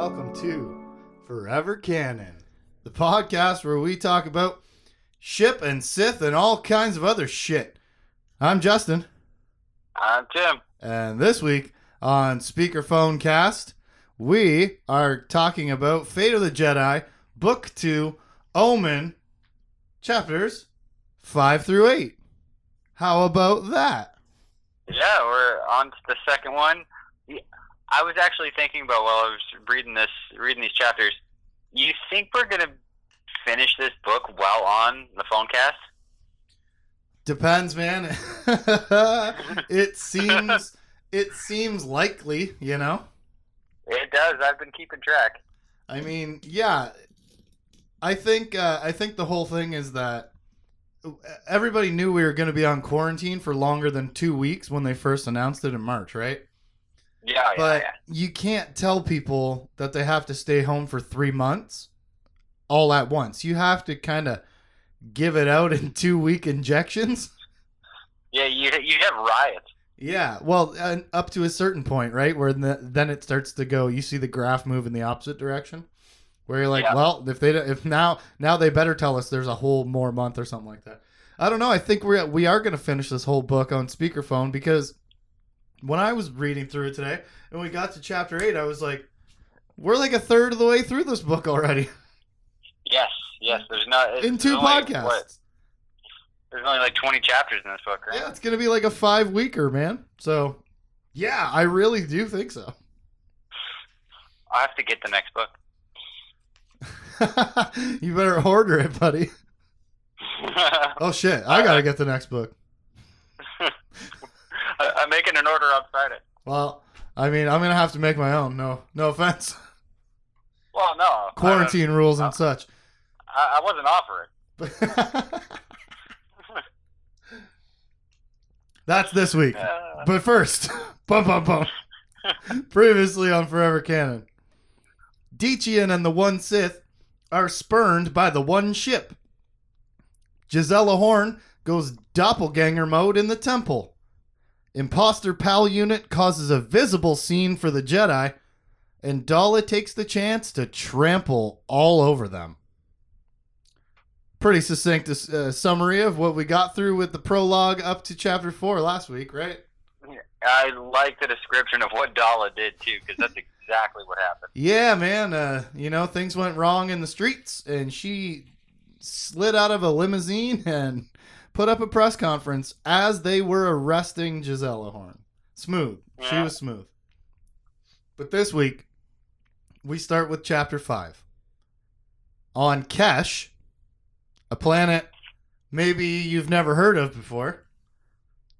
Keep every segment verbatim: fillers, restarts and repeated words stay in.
welcome to Forever Canon, the podcast where we talk about ship and Sith and all kinds of other shit. I'm Justin. I'm Tim. And this week on Speakerphone Cast, we are talking about Fate of the Jedi, Book two, Omen, Chapters five through eight. How about that? Yeah, we're on to the second one. I was actually thinking about while I was reading this, reading these chapters, you think we're going to finish this book while on the phone cast? Depends, man. It seems it seems likely, you know? It does. I've been keeping track. I mean, yeah. I think uh, I think the whole thing is that everybody knew we were going to be on quarantine for longer than two weeks when they first announced it in March, right? Yeah, but yeah, yeah. You can't tell people that they have to stay home for three months all at once. You have to kind of give it out in two-week injections. Yeah, you you have riots. Yeah, well, uh, up to a certain point, right, where the, then it starts to go. You see the graph move in the opposite direction, where you're like, yeah. well, if they if now now they better tell us there's a whole more month or something like that. I don't know. I think we we are going to finish this whole book on speakerphone because. When I was reading through it today, and we got to chapter eight, I was like, we're like a third of the way through this book already. Yes, yes. There's not... In two podcasts. What, there's only like twenty chapters in this book, right? Yeah, it's going to be like a five-weeker, man. So, yeah, I really do think so. I have to get the next book. You better order it, buddy. Oh, shit. I got to get the next book. I'm making an order on Friday. Well, I mean, I'm going to have to make my own. No no offense. Well, no. Quarantine rules and such. I, I wasn't offering. That's this week. Uh, but first, bum, bum, bum. Previously on Forever Canon. Deechian and the One Sith are spurned by the One Ship. Gisela Horn goes doppelganger mode in the temple. Imposter Pal unit causes a visible scene for the Jedi, and Daala takes the chance to trample all over them. Pretty succinct uh, summary of what we got through with the prologue up to chapter four last week, right? I like the description of what Daala did, too, because that's exactly what happened. Yeah, man. Uh, you know, things went wrong in the streets, and she slid out of a limousine and... put up a press conference as they were arresting Gisela Horn. Smooth. Yeah. She was smooth. But this week, we start with chapter five. On Kesh, a planet maybe you've never heard of before,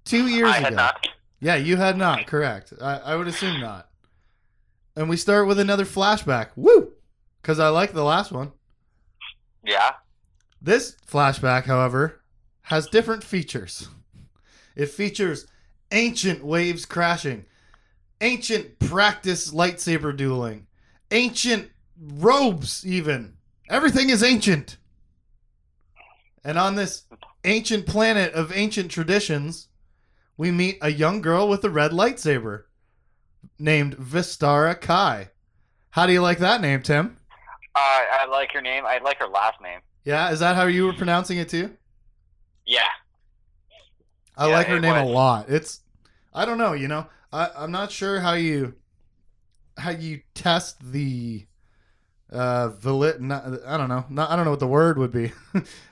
two years I ago. I had not. Yeah, you had not, correct. I, I would assume not. And we start with another flashback. Woo! Because I like the last one. Yeah. This flashback, however... has different features. It features ancient waves crashing, ancient practice lightsaber dueling, ancient robes even. Everything is ancient. And on this ancient planet of ancient traditions, we meet a young girl with a red lightsaber named Vestara Khai. How do you like that name, Tim? Uh, I like her name. I like her last name. Yeah, is that how you were pronouncing it too? Yeah. I yeah, like her name was. a lot. It's, I don't know, you know, I, I'm not sure how you, how you test the, uh, valid, not, I don't know, not, I don't know what the word would be,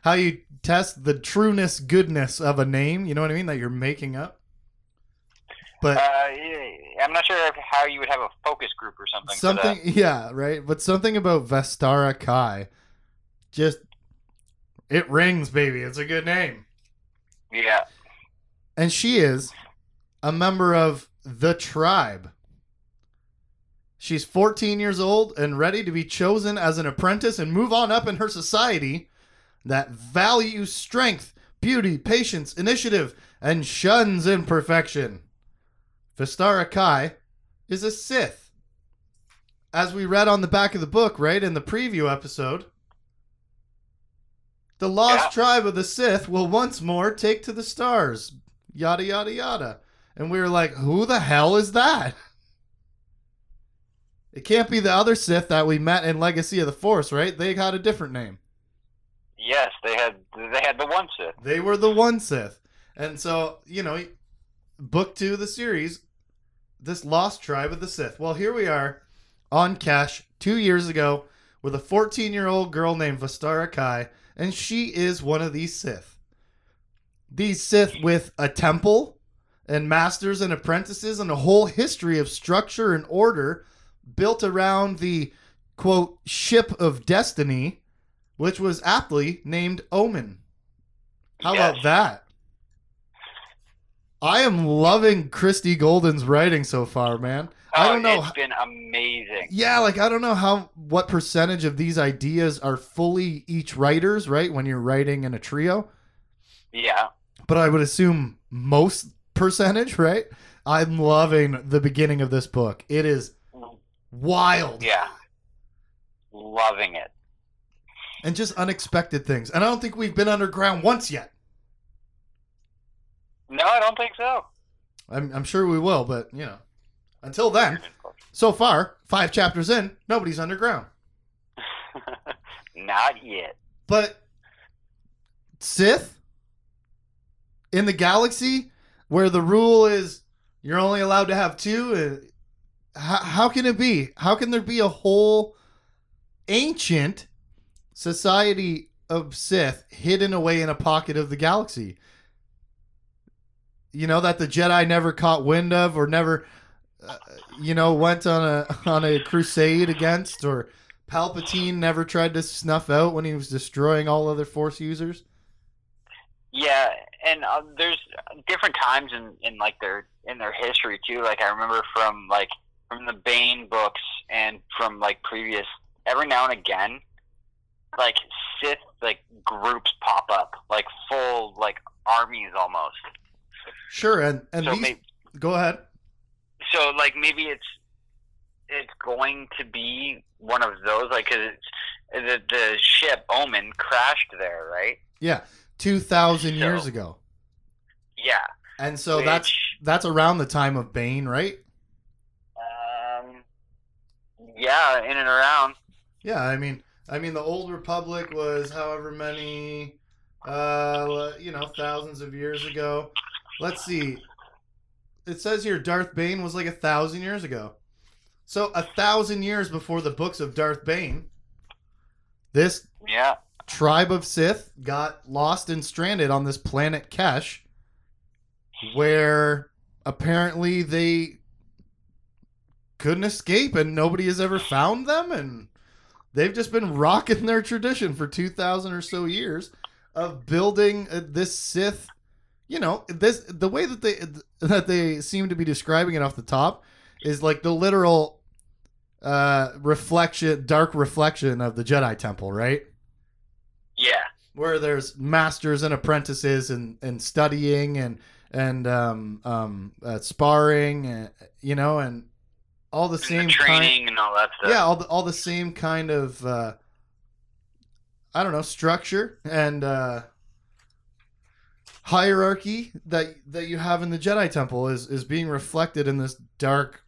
how you test the trueness, goodness of a name, you know what I mean, that you're making up, but. Uh, I'm not sure how you would have a focus group or something. Something, yeah, right, but something about Vestara Khai, just. It rings, baby. It's a good name. Yeah. And she is a member of the tribe. She's fourteen years old and ready to be chosen as an apprentice and move on up in her society that values strength, beauty, patience, initiative, and shuns imperfection. Vestara Khai is a Sith. As we read on the back of the book, right, in the preview episode... The lost yeah. tribe of the Sith will once more take to the stars. Yada, yada, yada. And we were like, who the hell is that? It can't be the other Sith that we met in Legacy of the Force, right? They had a different name. Yes, they had they had the one Sith. They were the one Sith. And so, you know, book two of the series, this lost tribe of the Sith. Well, here we are on Kashyyyk two years ago with a fourteen-year-old girl named Vestara Khai, and she is one of these Sith. These Sith with a temple and masters and apprentices and a whole history of structure and order built around the, quote, ship of destiny, which was aptly named Omen. How yes. about that? I am loving Christy Golden's writing so far, man. Oh, I don't know. It's been amazing. Yeah, like I don't know how what percentage of these ideas are fully each writer's, right? When you're writing in a trio. Yeah. But I would assume most percentage, right? I'm loving the beginning of this book. It is wild. Yeah. Loving it. And just unexpected things. And I don't think we've been underground once yet. No, I don't think so. I'm, I'm sure we will, but, you know, until then, so far, five chapters in, nobody's underground. Not yet. But Sith, in the galaxy, where the rule is you're only allowed to have two, how, how can it be? How can there be a whole ancient society of Sith hidden away in a pocket of the galaxy? You know, that the Jedi never caught wind of or never, uh, you know, went on a on a crusade against, or Palpatine never tried to snuff out when he was destroying all other Force users. Yeah, and uh, there's different times in, in like their in their history too. Like I remember from like from the Bane books and from like previous, every now and again, like Sith like groups pop up, like full like armies almost. Sure, and, and so these... Maybe, go ahead. So, like, maybe it's it's going to be one of those, like, cause it's, the, the ship Omen crashed there, right? Yeah, two thousand so, years ago. Yeah. And so which, that's that's around the time of Bane, right? Um, yeah, in and around. Yeah, I mean, I mean, the Old Republic was however many, uh, you know, thousands of years ago. Let's see. It says here Darth Bane was like a thousand years ago. So a thousand years before the books of Darth Bane, this yeah. tribe of Sith got lost and stranded on this planet Kashyyyk, where apparently they couldn't escape and nobody has ever found them. And they've just been rocking their tradition for two thousand or so years of building this Sith. You know, this the way that they that they seem to be describing it off the top is like the literal uh, reflection, dark reflection of the Jedi Temple, right? Yeah. Where there's masters and apprentices and, and studying and and um, um, uh, sparring, and, you know, and all the and same the training kind, and all that stuff. Yeah, all the all the same kind of uh, I don't know structure and. Uh, hierarchy that that you have in the Jedi Temple is is being reflected in this dark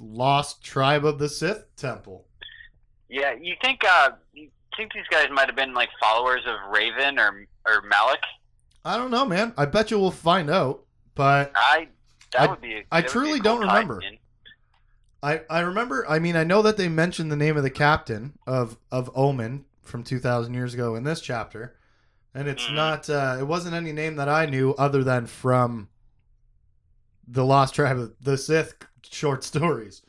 lost tribe of the Sith temple. Yeah, you think uh you think these guys might have been like followers of Raven or or Malak? I don't know, man. I bet you we'll find out, but I that I, would be a, I truly be a cool don't remember. In. I I remember, I mean, I know that they mentioned the name of the captain of of Omen from two thousand years ago in this chapter. And it's not, uh, it wasn't any name that I knew other than from the Lost Tribe of the Sith short stories.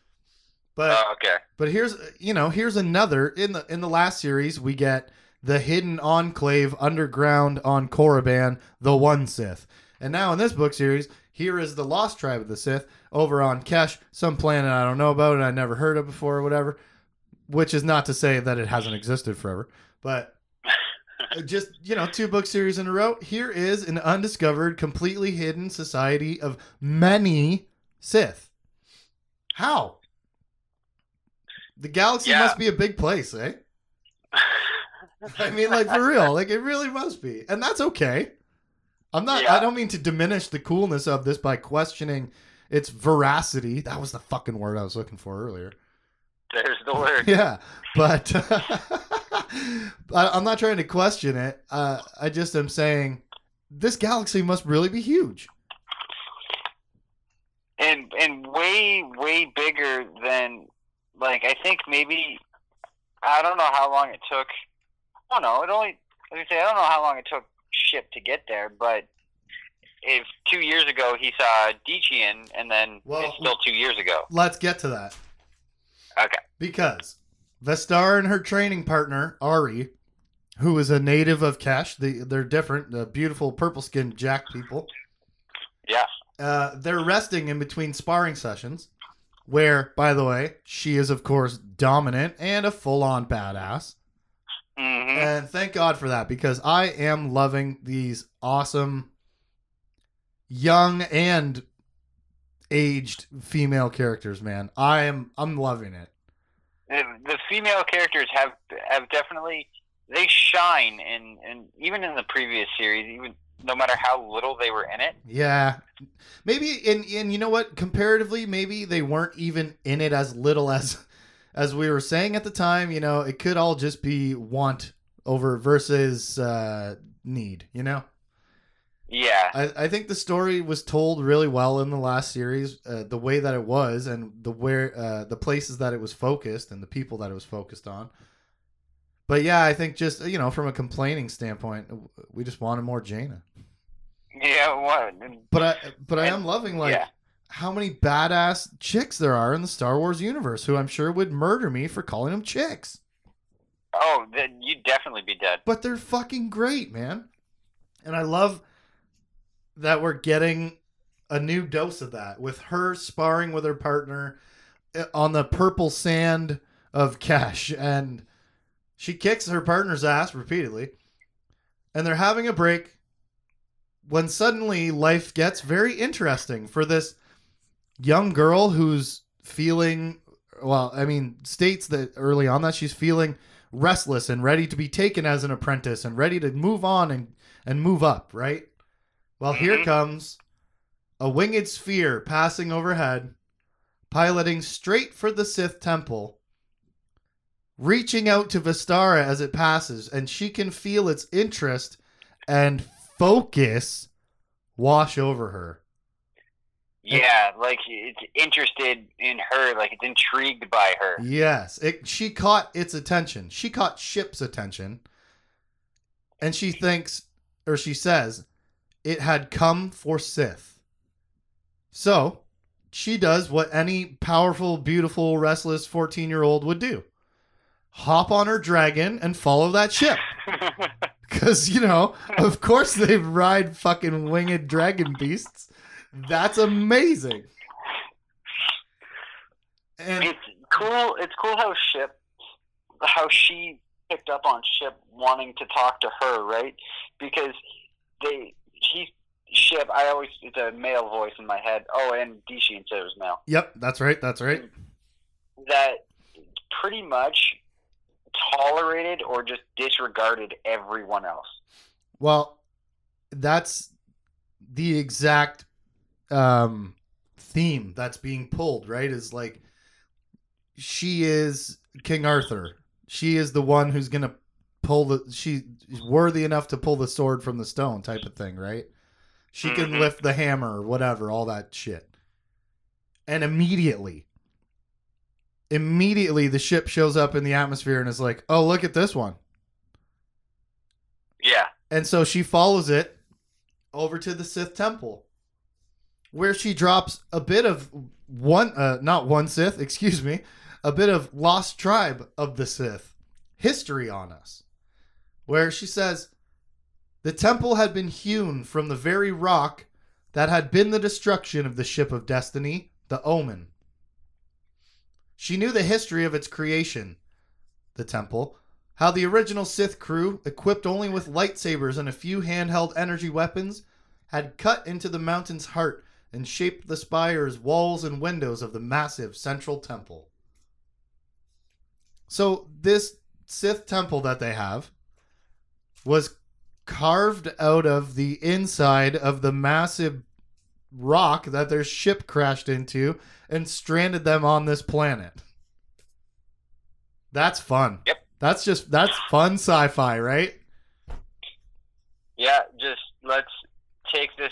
But, oh, okay. But here's, you know, here's another. In the in the last series, we get the hidden enclave underground on Korriban, the one Sith. And now in this book series, here is the Lost Tribe of the Sith over on Kesh, some planet I don't know about and I never heard of before or whatever, which is not to say that it hasn't existed forever, but... Just, you know, two book series in a row. Here is an undiscovered, completely hidden society of many Sith. How? The galaxy yeah. must be a big place, eh? I mean, like, for real. Like, it really must be. And that's okay. I'm not, yeah. I don't mean to diminish the coolness of this by questioning its veracity. That was the fucking word I was looking for earlier. There's the word. Yeah, but I, I'm not trying to question it. Uh, I just am saying this galaxy must really be huge. And and way, way bigger than, like, I think maybe, I don't know how long it took. I don't know. It only, like I say, I don't know how long it took ship to get there, but if two years ago he saw Dechian, and then well, it's still two years ago. Let's get to that. Okay. Because Vestara and her training partner, Ari, who is a native of Kesh, the, they're different, the beautiful purple-skinned Jack people. Yeah. Uh, they're resting in between sparring sessions, where, by the way, she is, of course, dominant and a full-on badass. Mm-hmm. And thank God for that, because I am loving these awesome young and aged female characters, man. I am I'm loving it. The, the female characters have have definitely, they shine in, in even in the previous series, even no matter how little they were in it. Yeah. Maybe and and you know what, comparatively maybe they weren't even in it as little as as we were saying at the time, you know, it could all just be want over versus uh, need, you know? Yeah. I, I think the story was told really well in the last series, uh, the way that it was and the where uh, the places that it was focused and the people that it was focused on. But yeah, I think just, you know, from a complaining standpoint, we just wanted more Jaina. Yeah, what? But I but I am loving like yeah. how many badass chicks there are in the Star Wars universe who I'm sure would murder me for calling them chicks. Oh, then you'd definitely be dead. But they're fucking great, man. And I love that we're getting a new dose of that with her sparring with her partner on the purple sand of Kesh. And she kicks her partner's ass repeatedly. And they're having a break when suddenly life gets very interesting for this young girl who's feeling, well, I mean, states that early on that she's feeling restless and ready to be taken as an apprentice and ready to move on and, and move up, right? Well, mm-hmm. Here comes a winged sphere passing overhead, piloting straight for the Sith Temple, reaching out to Vestara as it passes, and she can feel its interest and focus wash over her. Yeah, and, like it's interested in her, like it's intrigued by her. Yes, it, she caught its attention. She caught ship's attention, and she thinks, or she says, it had come for Sith. So she does what any powerful, beautiful, restless fourteen-year-old would do. Hop on her dragon and follow that ship. Because, you know, of course they ride fucking winged dragon beasts. That's amazing. And it's cool. It's cool how ship, how she picked up on ship wanting to talk to her, right? Because they... He, ship, I always, it's a male voice in my head. Oh, and Dechian said it was male. Yep, that's right, that's right. That pretty much tolerated or just disregarded everyone else. Well, that's the exact um, theme that's being pulled, right? Is like, she is King Arthur. She is the one who's going to pull the she's worthy enough to pull the sword from the stone type of thing, right? She can mm-hmm. lift the hammer or whatever, all that shit. And immediately immediately the ship shows up in the atmosphere and is like, oh, look at this one. Yeah. And so she follows it over to the Sith Temple, where she drops a bit of one uh, not one Sith, excuse me, a bit of lost tribe of the Sith history on us, where she says, the temple had been hewn from the very rock that had been the destruction of the ship of destiny, the Omen. She knew the history of its creation, the temple, how the original Sith crew, equipped only with lightsabers and a few handheld energy weapons, had cut into the mountain's heart and shaped the spires, walls, and windows of the massive central temple. So this Sith temple that they have was carved out of the inside of the massive rock that their ship crashed into and stranded them on this planet. That's fun. Yep. That's just, that's fun sci-fi, right? Yeah, just let's take this.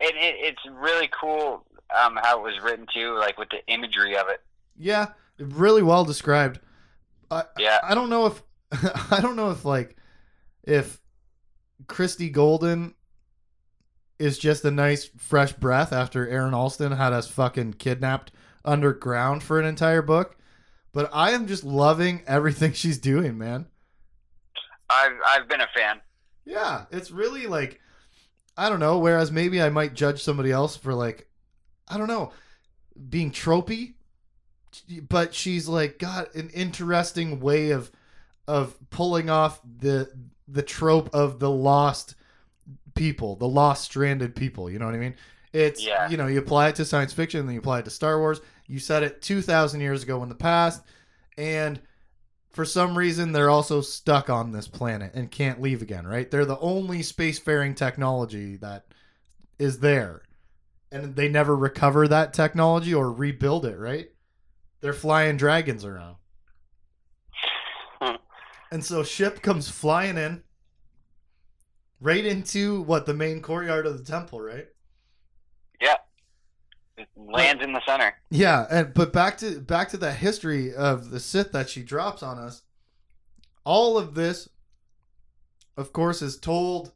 And it, it's really cool um, how it was written, too, like with the imagery of it. Yeah, really well described. I, yeah. I don't know if, I don't know if, like, if Christy Golden is just a nice fresh breath after Aaron Alston had us fucking kidnapped underground for an entire book. But I am just loving everything she's doing, man. I've I've been a fan. Yeah, it's really like, I don't know, whereas maybe I might judge somebody else for, like, I don't know, being tropey. But she's, like, got an interesting way of of pulling off the the trope of the lost people, the lost stranded people, you know what I mean? It's, yeah. You know, you apply it to science fiction, then you apply it to Star Wars. You said it two thousand years ago in the past, and for some reason they're also stuck on this planet and can't leave again, right? They're the only spacefaring technology that is there, and they never recover that technology or rebuild it, right? They're flying dragons around. And so ship comes flying in right into, what, the main courtyard of the temple, right? Yeah. It lands but, in the center. Yeah, and but back to back to the history of the Sith that she drops on us. All of this, of course, is told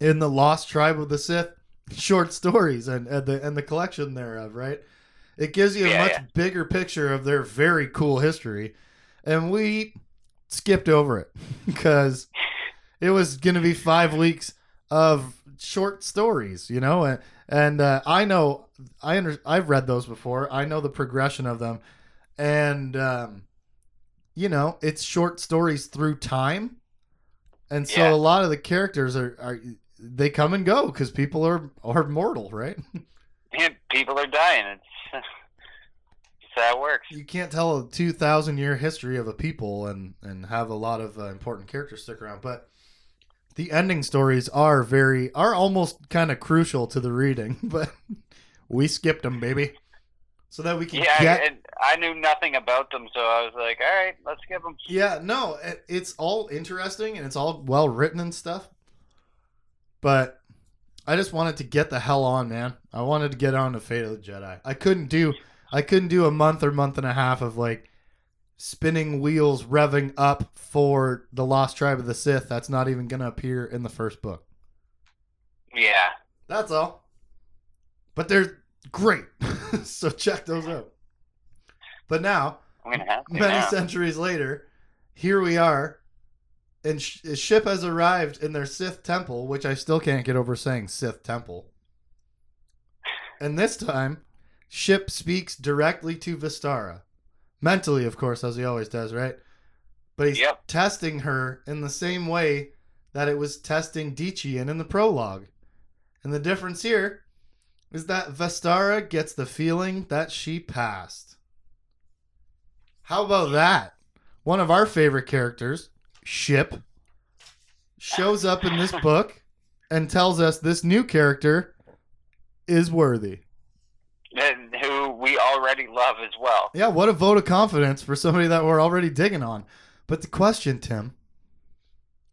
in the Lost Tribe of the Sith short stories and, and the and the collection thereof, right? It gives you a yeah, much yeah. bigger picture of their very cool history. And we skipped over it because it was going to be five weeks of short stories, you know? And, and uh, I know, I under, I've read those before. I know the progression of them. And, um, you know, it's short stories through time. And so yeah. a lot of the characters are, are they come and go because people are, are mortal, right? Yeah, people are dying. It's, it's how it works. You can't tell a two thousand year history of a people and, and have a lot of uh, important characters stick around. But the ending stories are very, are almost kind of crucial to the reading, but we skipped them, baby. So that we can yeah, get... and I knew nothing about them, so I was like, all right, let's skip them. Yeah, no, it, it's all interesting and it's all well written and stuff. But I just wanted to get the hell on, man. I wanted to get on to Fate of the Jedi. I couldn't do I couldn't do a month or month and a half of like spinning wheels revving up for the Lost Tribe of the Sith that's not even going to appear in the first book. Yeah. That's all. But they're great. So check those out. But now, many now. centuries later, here we are. And sh- ship has arrived in their Sith temple, which I still can't get over saying Sith temple. And this time, ship speaks directly to Vestara. Mentally, of course, as he always does, right? But he's yep. testing her in the same way that it was testing Dechian in the prologue. And the difference here is that Vestara gets the feeling that she passed. How about that? One of our favorite characters, Ship, shows up in this book and tells us this new character is worthy. And who we already love as well. Yeah, what a vote of confidence for somebody that we're already digging on. But the question, Tim,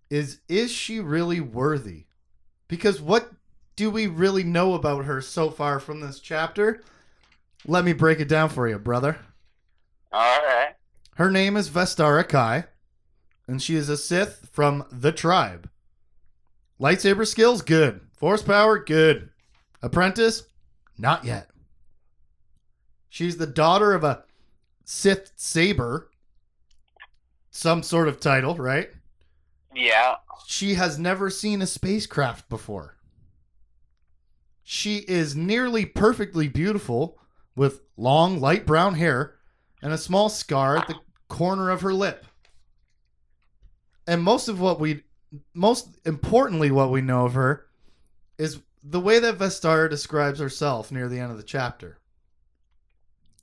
is is she really worthy? Because what do we really know about her so far from this chapter? Let me break it down for you, brother. All right. Her name is Vestara Khai. And she is a Sith from the tribe. Lightsaber skills, good. Force power, good. Apprentice, not yet. She's the daughter of a Sith saber. Some sort of title, right? Yeah. She has never seen a spacecraft before. She is nearly perfectly beautiful with long, light brown hair and a small scar at the corner of her lip. And most of what we, most importantly, what we know of her is the way that Vestara describes herself near the end of the chapter.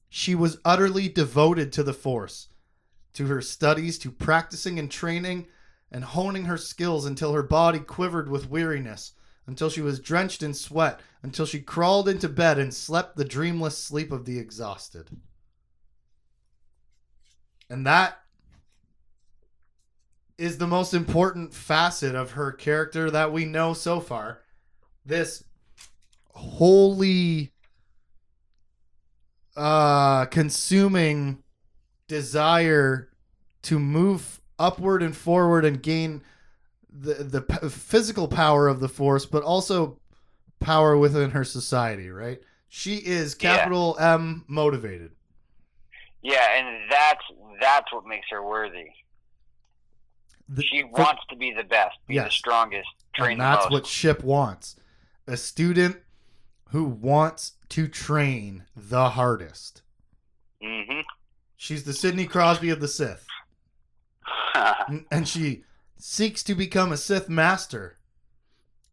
She was utterly devoted to the Force, to her studies, to practicing and training and honing her skills until her body quivered with weariness, until she was drenched in sweat, until she crawled into bed and slept the dreamless sleep of the exhausted. And that is the most important facet of her character that we know so far. This wholly uh, consuming desire to move upward and forward and gain the the p- physical power of the Force, but also power within her society, right? She is capital yeah. M motivated. Yeah, and that's that's what makes her worthy. The, she wants for, to be the best, be yes. the strongest, train the most. And that's what Ship wants. A student who wants to train the hardest. Mm-hmm. She's the Sidney Crosby of the Sith. And she seeks to become a Sith master.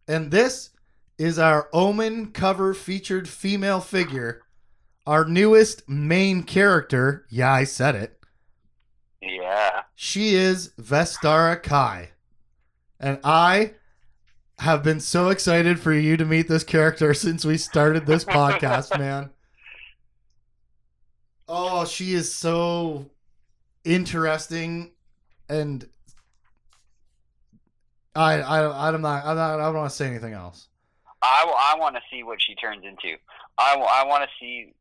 And this is our Omen cover featured female figure. Our newest main character. Yeah, I said it. Yeah. She is Vestara Khai. And I have been so excited for you to meet this character since we started this podcast, man. Oh, she is so interesting, and I I I'm not I'm not I don't want to say anything else. I, I want to see what she turns into. I, I want to see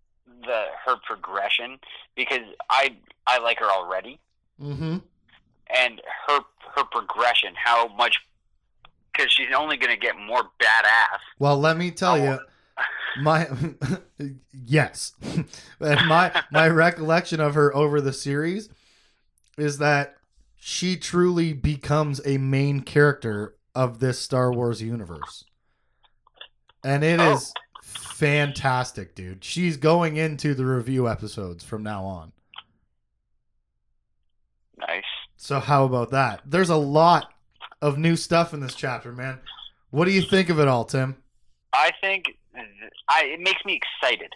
the her progression, because I I like her already. Mm-hmm. And her her progression, how much, because she's only going to get more badass. Well, let me tell you, my yes, and my my recollection of her over the series is that she truly becomes a main character of this Star Wars universe, and it oh. is fantastic, dude. She's going into the review episodes from now on. Nice. So how about that? There's a lot of new stuff in this chapter, man. What do you think of it all, Tim? I think I, it makes me excited.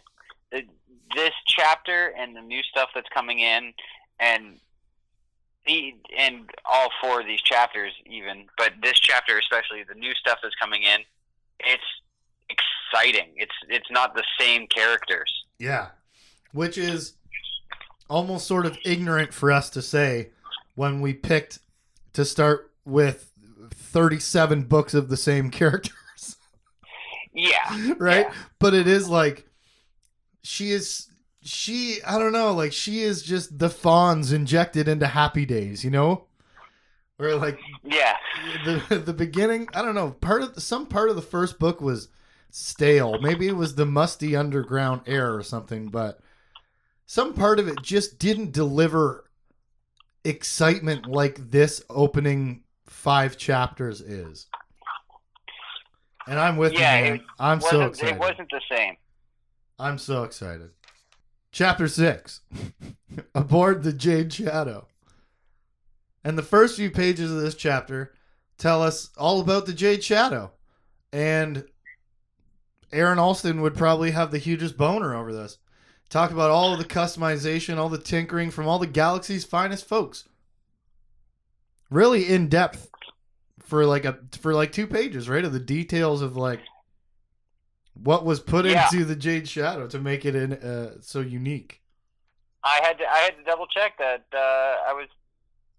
This chapter and the new stuff that's coming in, and the, and all four of these chapters even, but this chapter especially, the new stuff that's coming in, it's exciting. It's it's not the same characters. Yeah, which is almost sort of ignorant for us to say when we picked to start with thirty-seven books of the same characters. Yeah. Right? Yeah. But it is like, she is, she, I don't know, like she is just the Fonz injected into Happy Days, you know? Or like, yeah. The, the beginning, I don't know, part of, some part of the first book was stale. Maybe it was the musty underground air or something, but some part of it just didn't deliver excitement like this opening five chapters is. And I'm with yeah, you, man. I'm so excited. It wasn't the same. I'm so excited. Chapter six. Aboard the Jade Shadow. And the first few pages of this chapter tell us all about the Jade Shadow. And Aaron Alston would probably have the hugest boner over this. Talk about all of the customization, all the tinkering from all the galaxy's finest folks. Really in depth for like a for like two pages, right? Of the details of like what was put yeah. into the Jade Shadow to make it in uh, so unique. I had to I had to double check that uh, I was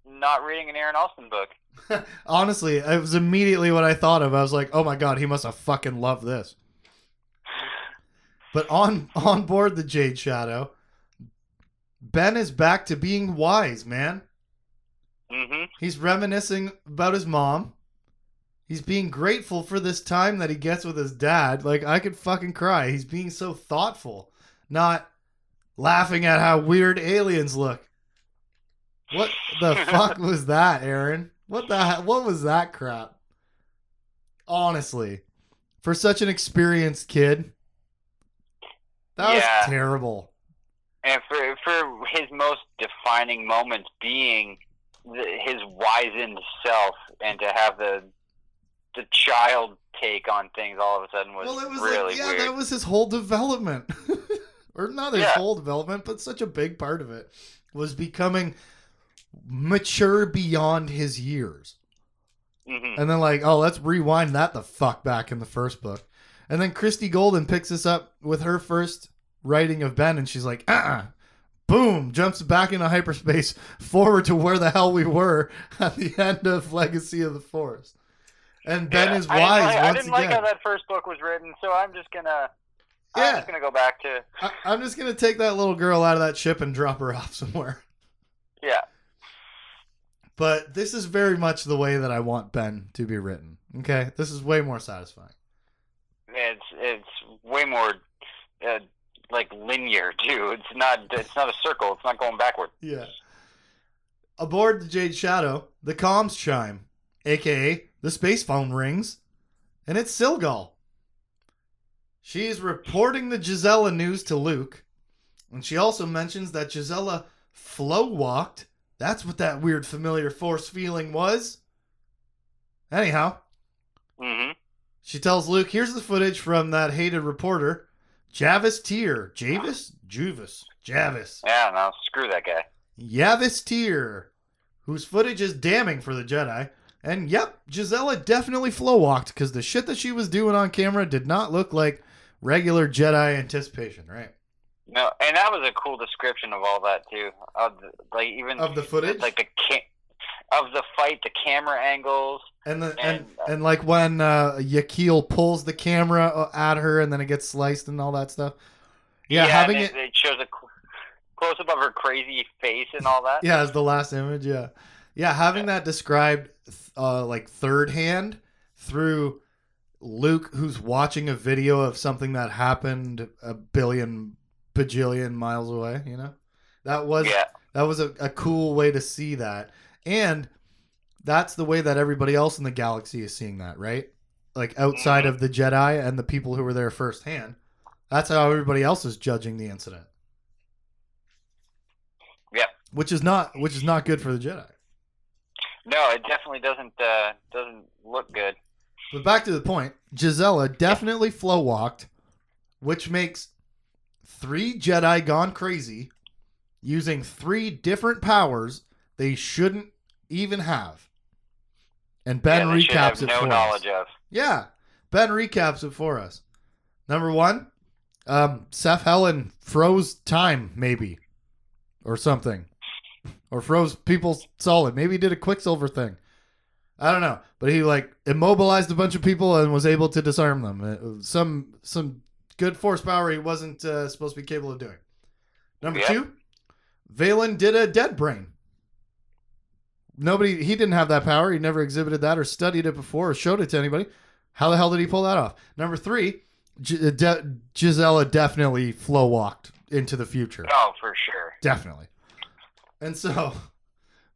not reading an Aaron Alston book. Honestly, it was immediately what I thought of. I was like, oh my god, he must have fucking loved this. But on, on board the Jade Shadow, Ben is back to being wise, man. Mm-hmm. He's reminiscing about his mom. He's being grateful for this time that he gets with his dad. Like, I could fucking cry. He's being so thoughtful. Not laughing at how weird aliens look. What the fuck was that, Aaron? What the hell? What was that crap? Honestly. For such an experienced kid. That yeah. was terrible. And for for his most defining moments being the, his wizened self, and to have the the child take on things all of a sudden was, well, it was really like, yeah, weird. That was his whole development. Or not his yeah. whole development, but such a big part of it was becoming mature beyond his years. Mm-hmm. And then like, oh, let's rewind that the fuck back in the first book. And then Christy Golden picks this up with her first writing of Ben, and she's like, uh-uh, boom, jumps back into hyperspace forward to where the hell we were at the end of Legacy of the Force. And Ben yeah, is wise I didn't, like, once I didn't again. like how that first book was written, so I'm just going to... Yeah. I'm just going to go back to... I, I'm just going to take that little girl out of that ship and drop her off somewhere. Yeah. But this is very much the way that I want Ben to be written. Okay? This is way more satisfying. It's it's way more, uh, like, linear, too. It's not, it's not a circle. It's not going backward. Yeah. Aboard the Jade Shadow, the comms chime, a k a the space phone rings, and it's Silgal. She's reporting the Gisela news to Luke, and she also mentions that Gisela flow-walked. That's what that weird familiar force feeling was. Anyhow, mm-hmm. She tells Luke, here's the footage from that hated reporter, Javis Tyrr. Javis? Juvis. Javis. Yeah, no, screw that guy. Javis Tyrr, whose footage is damning for the Jedi. And yep, Gisela definitely flow-walked, because the shit that she was doing on camera did not look like regular Jedi anticipation, right? No, and that was a cool description of all that too. Of the, like even of the footage, like the ca- of the fight, the camera angles, and the, and, and, and like when uh, Yakil pulls the camera at her and then it gets sliced and all that stuff. Yeah, yeah having it, it shows a cl- close up of her crazy face and all that. Yeah, as the last image. Yeah, yeah, having yeah. that described uh, like third hand through Luke, who's watching a video of something that happened a billion. bajillion miles away, you know? That was yeah. that was a, a cool way to see that. And that's the way that everybody else in the galaxy is seeing that, right? Like outside mm-hmm. of the Jedi and the people who were there firsthand. That's how everybody else is judging the incident. Yeah. Which is not which is not good for the Jedi. No, it definitely doesn't uh, doesn't look good. But back to the point, Gisela definitely flow walked, which makes three Jedi gone crazy using three different powers they shouldn't even have. And Ben yeah, recaps it no for knowledge us. Of. Yeah. Ben recaps it for us. Number one, um, Seff Hellin froze time, maybe. Or something. Or froze people solid. Maybe he did a Quicksilver thing. I don't know. But he like immobilized a bunch of people and was able to disarm them. Some some good force power he wasn't uh, supposed to be capable of doing. Number yeah. two, Valin did a dead brain. Nobody, he didn't have that power. He never exhibited that or studied it before or showed it to anybody. How the hell did he pull that off? Number three, G- De- Gisela definitely flow walked into the future. Oh, for sure. Definitely. And so,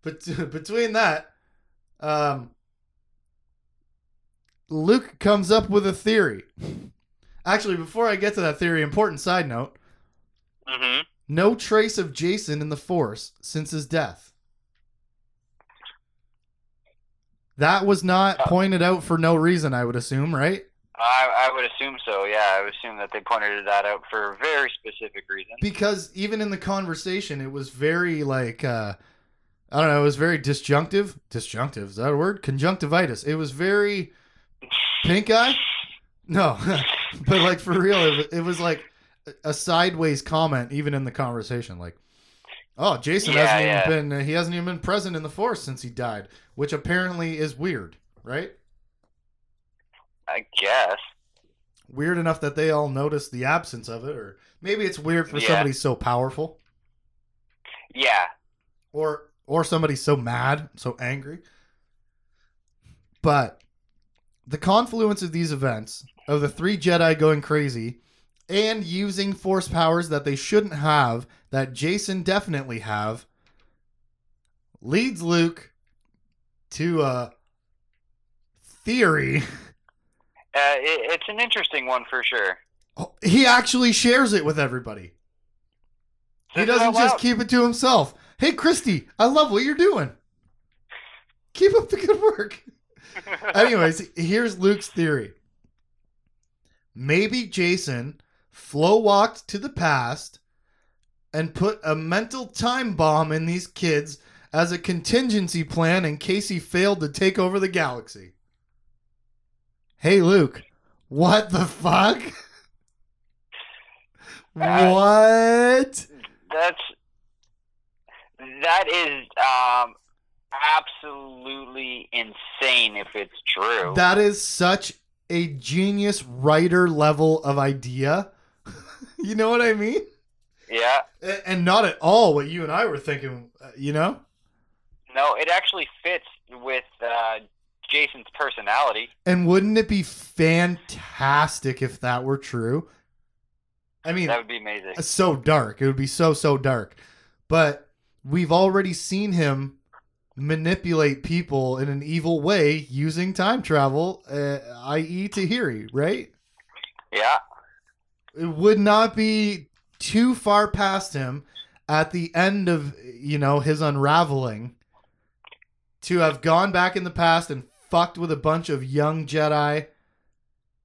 but between that, um, Luke comes up with a theory. Actually, before I get to that theory, important side note. Mm-hmm. No trace of Jason in the Force since his death. That was not pointed out for no reason, I would assume, right? I, I would assume so, yeah. I would assume that they pointed that out for a very specific reason. Because even in the conversation, it was very, like, uh, I don't know, it was very disjunctive. Disjunctive, is that a word? Conjunctivitis. It was very pink eye? No. But, like, for real, it was, it was, like, a sideways comment even in the conversation. Like, oh, Jason yeah, hasn't yeah. even been, he hasn't even been present in the Force since he died, which apparently is weird, right? I guess. Weird enough that they all noticed the absence of it, or maybe it's weird for yeah. somebody so powerful. Yeah. Or, or somebody so mad, so angry. But the confluence of these events... of the three Jedi going crazy and using force powers that they shouldn't have, that Jason definitely have, leads Luke to a theory. Uh, it, it's an interesting one for sure. He actually shares it with everybody. He doesn't just keep it to himself. Hey, Christy, I love what you're doing. Keep up the good work. Anyways, here's Luke's theory. Maybe Jason flow-walked to the past and put a mental time bomb in these kids as a contingency plan in case he failed to take over the galaxy. Hey, Luke, what the fuck? Uh, what? That's that is um, absolutely insane if it's true. That is such a genius writer level of idea. You know what I mean? Yeah. And not at all what you and I were thinking, you know? No, it actually fits with uh, Jason's personality. And wouldn't it be fantastic if that were true? I mean, that would be amazing. It's so dark. It would be so, so dark. But we've already seen him manipulate people in an evil way using time travel, uh, that is. Tahiri, right? Yeah. It would not be too far past him at the end of, you know, his unraveling to have gone back in the past and fucked with a bunch of young Jedi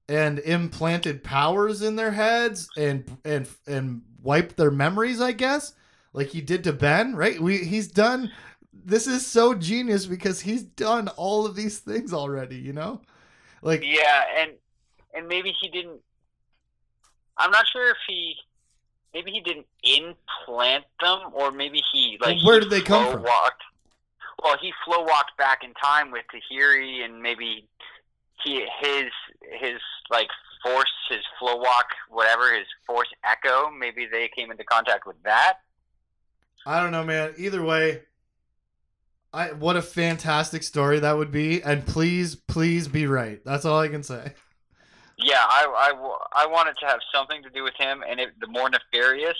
and implanted powers in their heads and and and wiped their memories, I guess, like he did to Ben, right? We he's done. This is so genius because he's done all of these things already, you know? Like yeah, and and maybe he didn't. I'm not sure if he. Maybe he didn't implant them, or maybe he like. Well, where did they come from? Walked, well, he flow walked back in time with Tahiri, and maybe he his his like force, his flow walk, whatever his force echo. Maybe they came into contact with that. I don't know, man. Either way, I what a fantastic story that would be, and please, please be right. That's all I can say. Yeah, I, I, I want it to have something to do with him, and it, the more nefarious,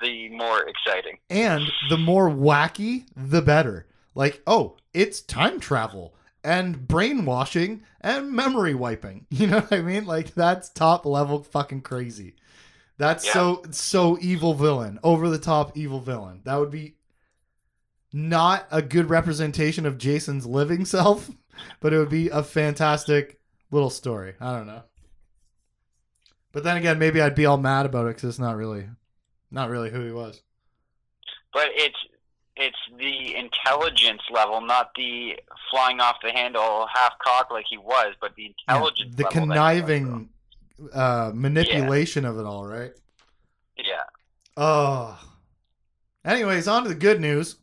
the more exciting. And the more wacky, the better. Like, oh, it's time travel, and brainwashing, and memory wiping. You know what I mean? Like, that's top level fucking crazy. That's yeah. so, so evil villain. Over the top evil villain. That would be not a good representation of Jason's living self, but it would be a fantastic little story. I don't know. But then again, maybe I'd be all mad about it because it's not really, not really who he was. But it's it's the intelligence level, not the flying off the handle, half cocked like he was, but the intelligence, yeah, the level conniving, uh, manipulation yeah. of it all, right? Yeah. Oh. Anyways, on to the good news.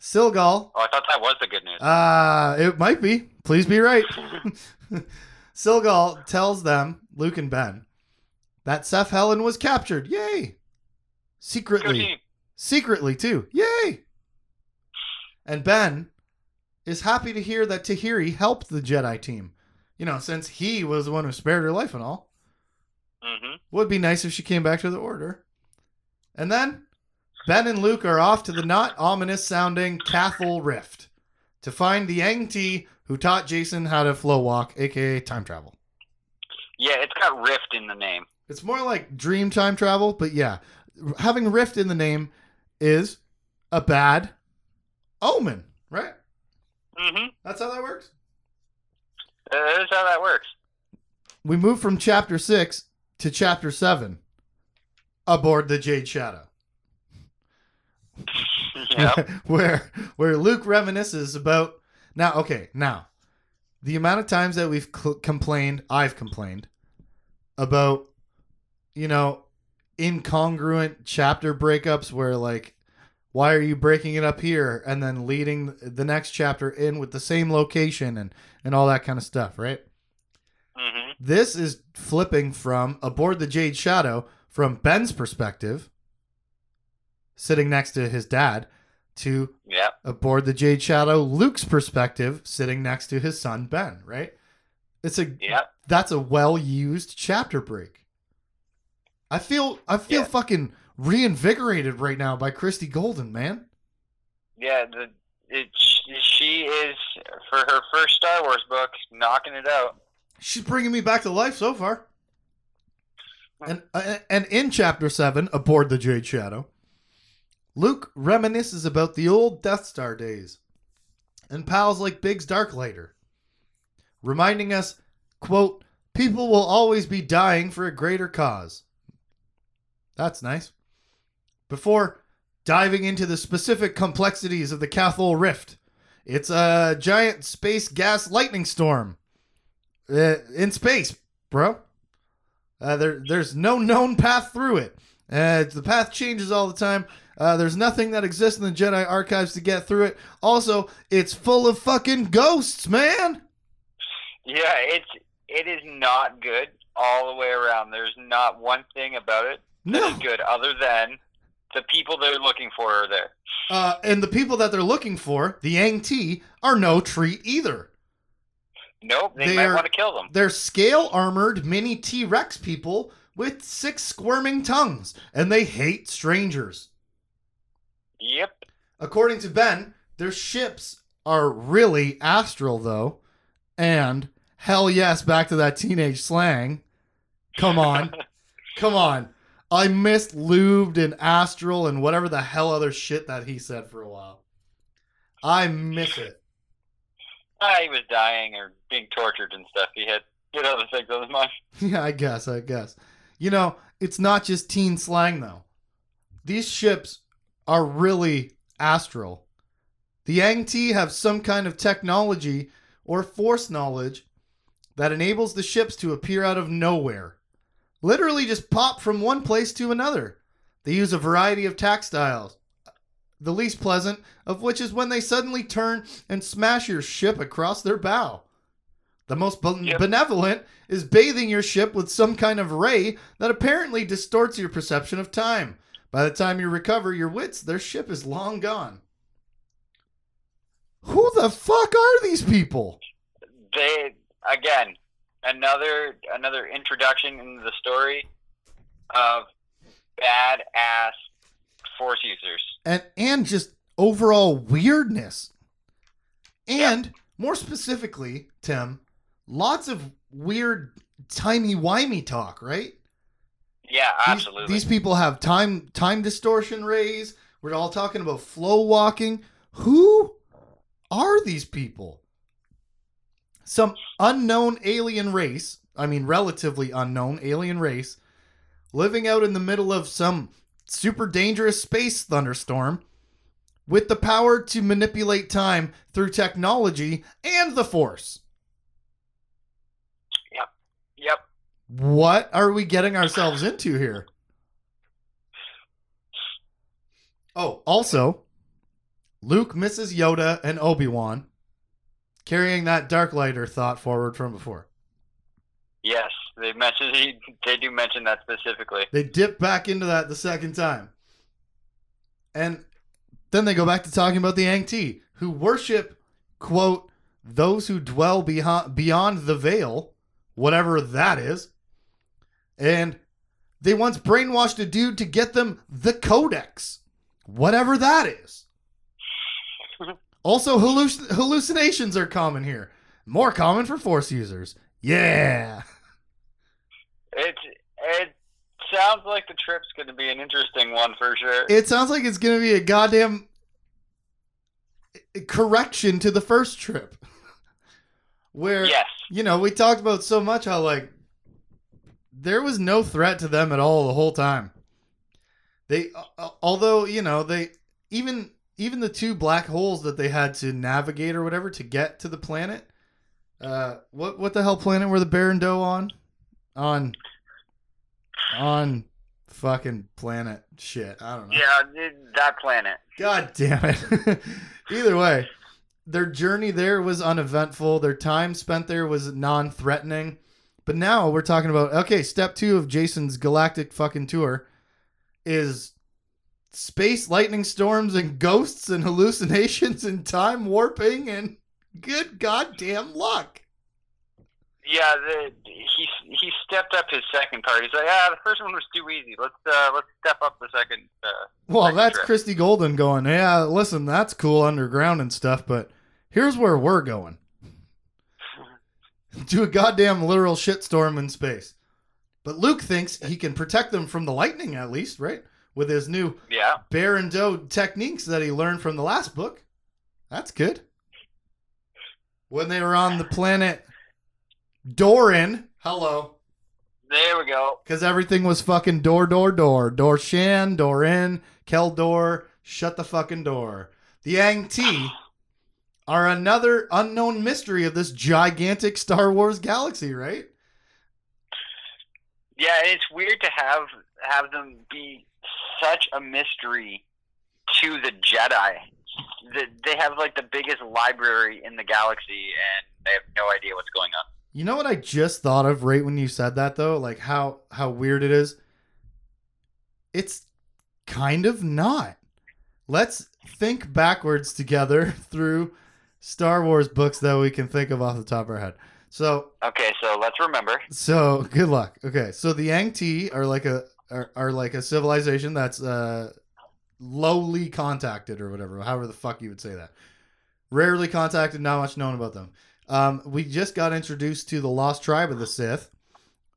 Silgal. Oh, I thought that was the good news. Uh it might be. Please be right. Silgal tells them, Luke and Ben, that Seff Hellin was captured. Yay! Secretly. Secretly, too. Yay! And Ben is happy to hear that Tahiri helped the Jedi team. You know, since he was the one who spared her life and all. Mm-hmm. Would be nice if she came back to the Order. And then, Ben and Luke are off to the not ominous-sounding Cathol Rift to find the Aing-Tii who taught Jason how to flow walk, a k a time travel. Yeah, it's got Rift in the name. It's more like dream time travel, but yeah. Having Rift in the name is a bad omen, right? Mm-hmm. That's how that works? That is how that works. We move from Chapter six to Chapter seven, aboard the Jade Shadow. Yep. where where Luke reminisces about... Now, okay, now, the amount of times that we've cl- complained, I've complained, about, you know, incongruent chapter breakups where, like, why are you breaking it up here and then leading the next chapter in with the same location and, and all that kind of stuff, right? Mm-hmm. This is flipping from aboard the Jade Shadow from Ben's perspective, sitting next to his dad, to yep. aboard the Jade Shadow, Luke's perspective, sitting next to his son, Ben, right? It's a yep. That's a well-used chapter break. I feel I feel yeah. fucking reinvigorated right now by Christy Golden, man. Yeah, the, it, she is, for her first Star Wars book, knocking it out. She's bringing me back to life so far. and And in Chapter seven, aboard the Jade Shadow, Luke reminisces about the old Death Star days and pals like Biggs Darklighter, reminding us, quote, people will always be dying for a greater cause. That's nice. Before diving into the specific complexities of the Cathol Rift, it's a giant space gas lightning storm uh, in space, bro. Uh, there, there's no known path through it. Uh, the path changes all the time. Uh, there's nothing that exists in the Jedi archives to get through it. Also, it's full of fucking ghosts, man. Yeah, it's it is not good all the way around. There's not one thing about it that no. is good other than the people they're looking for are there. Uh, and the people that they're looking for, the Aing-Tii, are no treat either. Nope, they, they might are, want to kill them. They're scale-armored mini T-Rex people with six squirming tongues, and they hate strangers. Yep. According to Ben, their ships are really astral, though. And, hell yes, back to that teenage slang. Come on. Come on. I missed lubed and astral and whatever the hell other shit that he said for a while. I miss it. Uh, he was dying or being tortured and stuff. He had good other things on his mind. Yeah, I guess, I guess. You know, it's not just teen slang, though. These ships are really astral. The Aing-Tii have some kind of technology or force knowledge that enables the ships to appear out of nowhere. Literally just pop from one place to another. They use a variety of tactiles, the least pleasant of which is when they suddenly turn and smash your ship across their bow. The most be- yep. benevolent is bathing your ship with some kind of ray that apparently distorts your perception of time. By the time you recover your wits, their ship is long gone. Who the fuck are these people? They, again, another another introduction into the story of badass force users. And and just overall weirdness. And, yep. more specifically, Tim, lots of weird timey-wimey talk, right? Yeah, absolutely. These, these people have time time distortion rays. We're all talking about flow walking. Who are these people? Some unknown alien race, I mean relatively unknown alien race, living out in the middle of some super dangerous space thunderstorm with the power to manipulate time through technology and the Force. Yep. Yep. What are we getting ourselves into here? Oh, also, Luke misses Yoda and Obi-Wan, carrying that Darklighter thought forward from before. Yes, they mention they do mention that specifically. They dip back into that the second time, and then they go back to talking about the Aing-Tii, who worship, quote, those who dwell beyond beyond the veil, whatever that is. And they once brainwashed a dude to get them the Codex, whatever that is. Also, halluc- hallucinations are common here. More common for Force users. Yeah. It, it sounds like the trip's going to be an interesting one for sure. It sounds like it's going to be a goddamn correction to the first trip. Where, yes. you know, we talked about so much how, like, there was no threat to them at all the whole time. They, uh, although, you know, they, even, even the two black holes that they had to navigate or whatever to get to the planet, uh, what, what the hell planet were the Bear and Doe on? On, on fucking planet shit. I don't know. Yeah, that planet. God damn it. Either way, their journey there was uneventful. Their time spent there was non-threatening. But now we're talking about, okay, step two of Jason's galactic fucking tour is space lightning storms and ghosts and hallucinations and time warping and good goddamn luck. Yeah, the, he he stepped up his second part. He's like, ah, the first one was too easy. Let's uh, let's step up the second. Uh, well, second that's trip. Christy Golden going, yeah, listen, that's cool underground and stuff, but here's where we're going. Do a goddamn literal shitstorm in space. But Luke thinks he can protect them from the lightning at least, right? With his new yeah. Bear and Doe techniques that he learned from the last book. That's good. When they were on the planet Doran. Hello. There we go. Because everything was fucking door, door, door. Door Shan, Doran, Keldor, shut the fucking door. The Aing-Tii are another unknown mystery of this gigantic Star Wars galaxy, right? Yeah, it's weird to have have them be such a mystery to the Jedi. The, they have like the biggest library in the galaxy, and they have no idea what's going on. You know what I just thought of right when you said that, though? Like how, how weird it is. It's kind of not. Let's think backwards together through Star Wars books that we can think of off the top of our head. So okay, so let's remember. So good luck. Okay, so the Aing-Tii are like a are, are like a civilization that's uh, lowly contacted or whatever, however the fuck you would say that. Rarely contacted, not much known about them. Um, we just got introduced to the Lost Tribe of the Sith,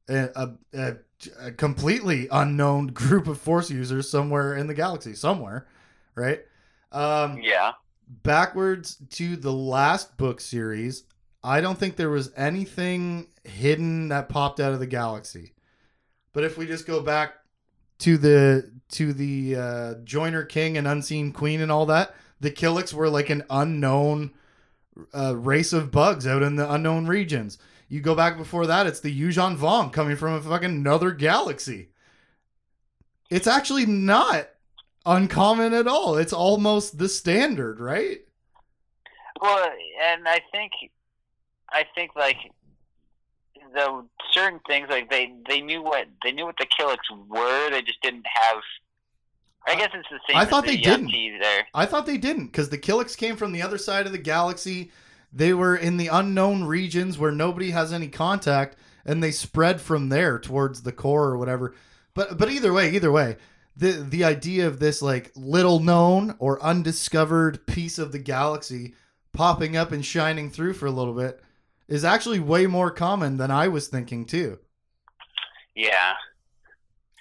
a, a, a completely unknown group of Force users somewhere in the galaxy, somewhere, right? Um, yeah. Backwards to the last book series, I don't think there was anything hidden that popped out of the galaxy. But if we just go back to the to the uh, Joiner King and Unseen Queen and all that, the Killiks were like an unknown uh, race of bugs out in the unknown regions. You go back before that, it's the Yuuzhan Vong coming from a fucking another galaxy. It's actually not uncommon at all. It's almost the standard, right? Well, and I think... I think like the certain things like they, they knew what they knew what the Killiks were. They just didn't have. I guess it's the same. I thought they didn't. There. I thought they didn't because the Killiks came from the other side of the galaxy. They were in the unknown regions where nobody has any contact, and they spread from there towards the core or whatever. But but either way, either way, the the idea of this like little known or undiscovered piece of the galaxy popping up and shining through for a little bit is actually way more common than I was thinking, too. Yeah.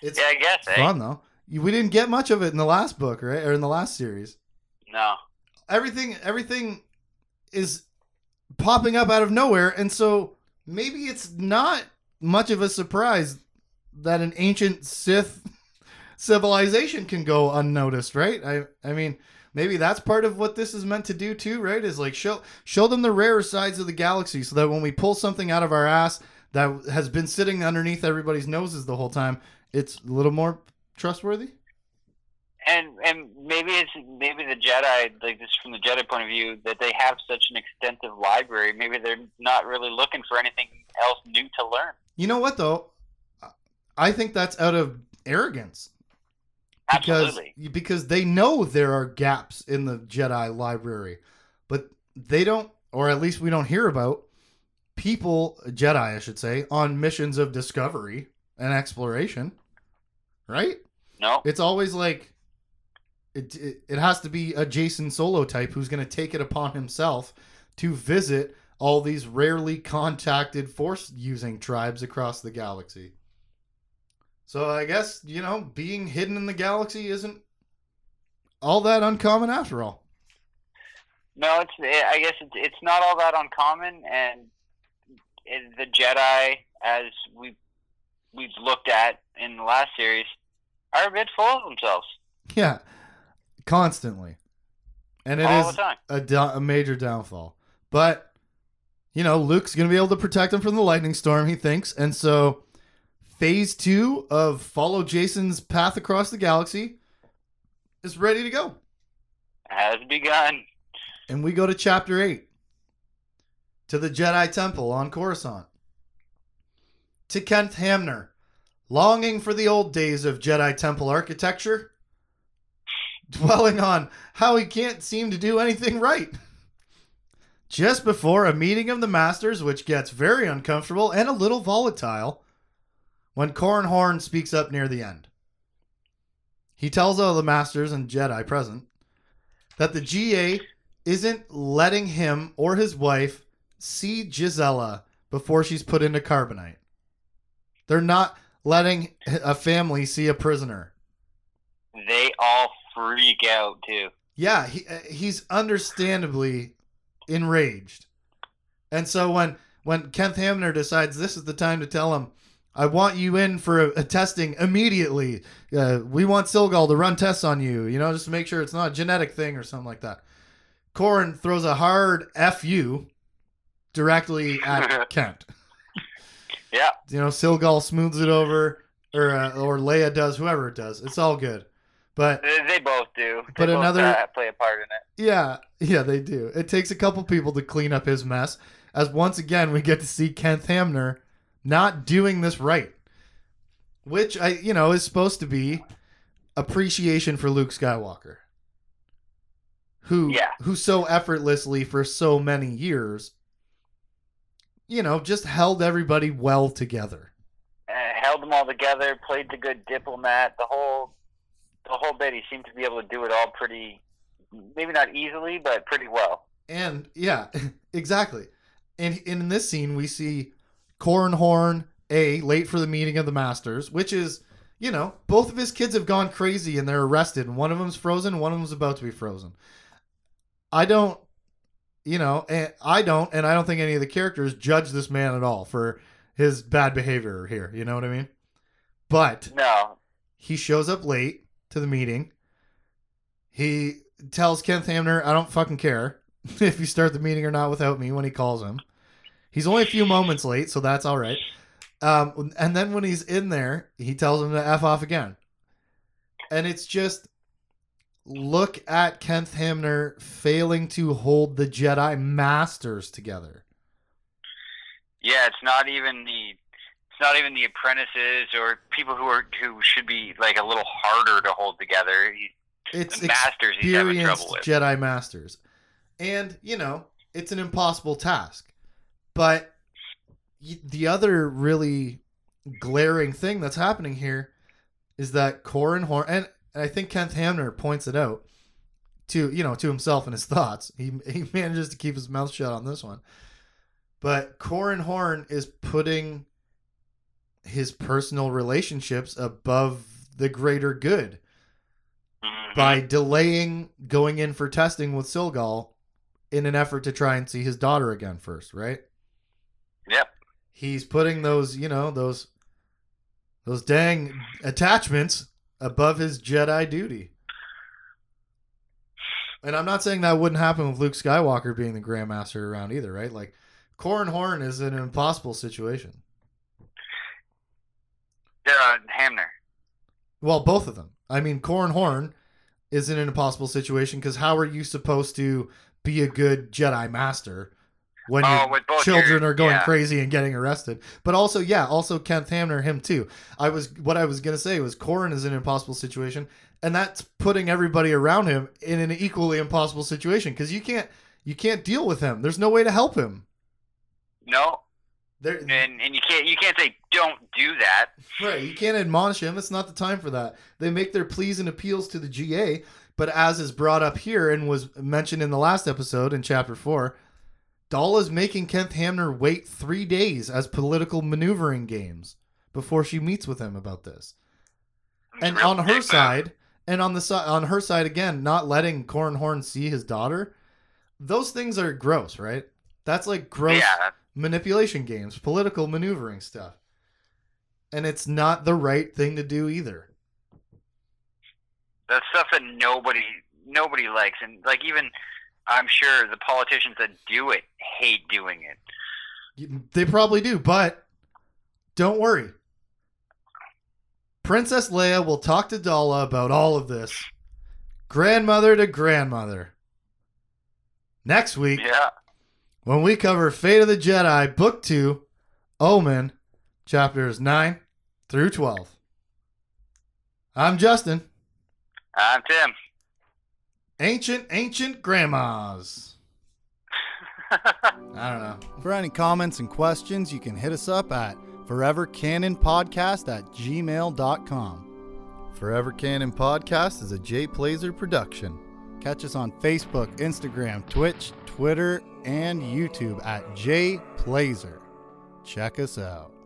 It's yeah, I guess, eh? Fun, though. We didn't get much of it in the last book, right? Or in the last series. No. Everything everything is popping up out of nowhere, and so maybe it's not much of a surprise that an ancient Sith civilization can go unnoticed, right? I I mean... Maybe that's part of what this is meant to do too, right? Is like show show them the rarer sides of the galaxy so that when we pull something out of our ass that has been sitting underneath everybody's noses the whole time, it's a little more trustworthy. And and maybe it's maybe the Jedi, like this from the Jedi point of view, that they have such an extensive library. Maybe they're not really looking for anything else new to learn. You know what though? I think that's out of arrogance. Because, absolutely. Because they know there are gaps in the Jedi library, but they don't, or at least we don't hear about people, Jedi, I should say, on missions of discovery and exploration, right? No. It's always like, it it, it has to be a Jason Solo type who's going to take it upon himself to visit all these rarely contacted Force-using tribes across the galaxy. So I guess, you know, being hidden in the galaxy isn't all that uncommon after all. No, it's. I guess it's, it's not all that uncommon, and the Jedi, as we we've looked at in the last series, are a bit full of themselves. Yeah, constantly, and it all is the time. A, do- a major downfall. But you know, Luke's gonna be able to protect him from the lightning storm. He thinks, and so. Phase two of Follow Jason's Path Across the Galaxy is ready to go. Has begun. And we go to Chapter eight. To the Jedi Temple on Coruscant. To Kenth Hamner. Longing for the old days of Jedi Temple architecture. Dwelling on how he can't seem to do anything right. Just before a meeting of the Masters, which gets very uncomfortable and a little volatile... When Corran Horn speaks up near the end, he tells all the Masters and Jedi present that the G A isn't letting him or his wife see Gisela before she's put into carbonite. They're not letting a family see a prisoner. They all freak out too. Yeah, he, he's understandably enraged. And so when, when Kenth Hamner decides this is the time to tell him, I want you in for a, a testing immediately. Uh, we want Silgal to run tests on you, you know, just to make sure it's not a genetic thing or something like that. Corran throws a hard F you directly at Kent. Yeah. You know, Silgal smooths it over. or uh, or Leia does, whoever it does. It's all good. But they both do. They but both another uh, play a part in it. Yeah, yeah, they do. It takes a couple people to clean up his mess. As once again, we get to see Kenth Hamner not doing this right, which I, you know, is supposed to be appreciation for Luke Skywalker, who yeah. who so effortlessly for so many years, you know, just held everybody well together. Uh, held them all together. Played the good diplomat. The whole. The whole bit, he seemed to be able to do it all pretty, maybe not easily, but pretty well. And, yeah, exactly. And, and in this scene, we see Corran Horn, A, late for the meeting of the Masters, which is, you know, both of his kids have gone crazy and they're arrested. And one of them's frozen, one of them's about to be frozen. I don't, you know, I don't, and I don't think any of the characters judge this man at all for his bad behavior here. You know what I mean? But no, he shows up late to the meeting. He tells Kenth Hamner, I don't fucking care if you start the meeting or not without me, when he calls him. He's only a few moments late, so that's all right. Um, and then when he's in there, he tells him to F off again. And it's just, look at Kenth Hamner failing to hold the Jedi Masters together. Yeah, it's not even the not even the apprentices or people who are who should be like a little harder to hold together. He, it's the masters he's having trouble with. Jedi Masters. And, you know, it's an impossible task. But the other really glaring thing that's happening here is that Corran Horn, and I think Kenth Hamner points it out to, you know, to himself and his thoughts. He, he manages to keep his mouth shut on this one. But Corran Horn is putting his personal relationships above the greater good mm-hmm. by delaying going in for testing with Silgal in an effort to try and see his daughter again first. Right. Yep. He's putting those, you know, those, those dang attachments above his Jedi duty. And I'm not saying that wouldn't happen with Luke Skywalker being the Grandmaster around either. Right. Like Corran Horn is an impossible situation. Uh, Hamner. Well, both of them. I mean, Corran Horn is in an impossible situation because how are you supposed to be a good Jedi Master when oh, your children your, are going yeah. crazy and getting arrested? But also, yeah, also Kenth Hamner, him too. I was what I was gonna say was Corran is in an impossible situation, and that's putting everybody around him in an equally impossible situation because you can't you can't deal with him. There's no way to help him. No. There, and and you can't you can't say don't do that. Right, you can't admonish him. It's not the time for that. They make their pleas and appeals to the G A, but as is brought up here and was mentioned in the last episode in chapter four, Daala's making Kenth Hamner wait three days as political maneuvering games before she meets with him about this. And on her side, and on the si- on her side again, not letting Corran Horn see his daughter. Those things are gross, right? That's like gross. Yeah. Manipulation games, political maneuvering stuff. And it's not the right thing to do either. That's stuff that nobody nobody likes. And like even, I'm sure, the politicians that do it hate doing it. They probably do, but don't worry. Princess Leia will talk to Daala about all of this. Grandmother to grandmother. Next week. Yeah. When we cover Fate of the Jedi, Book two, Omen, Chapters nine through twelve. I'm Justin. I'm Tim. Ancient, ancient grandmas. I don't know. For any comments and questions, you can hit us up at forever canon podcast at gmail dot com. Forever Canon Podcast is a Jay Plazer production. Catch us on Facebook, Instagram, Twitch, Twitter, and YouTube at J Plazer. Check us out.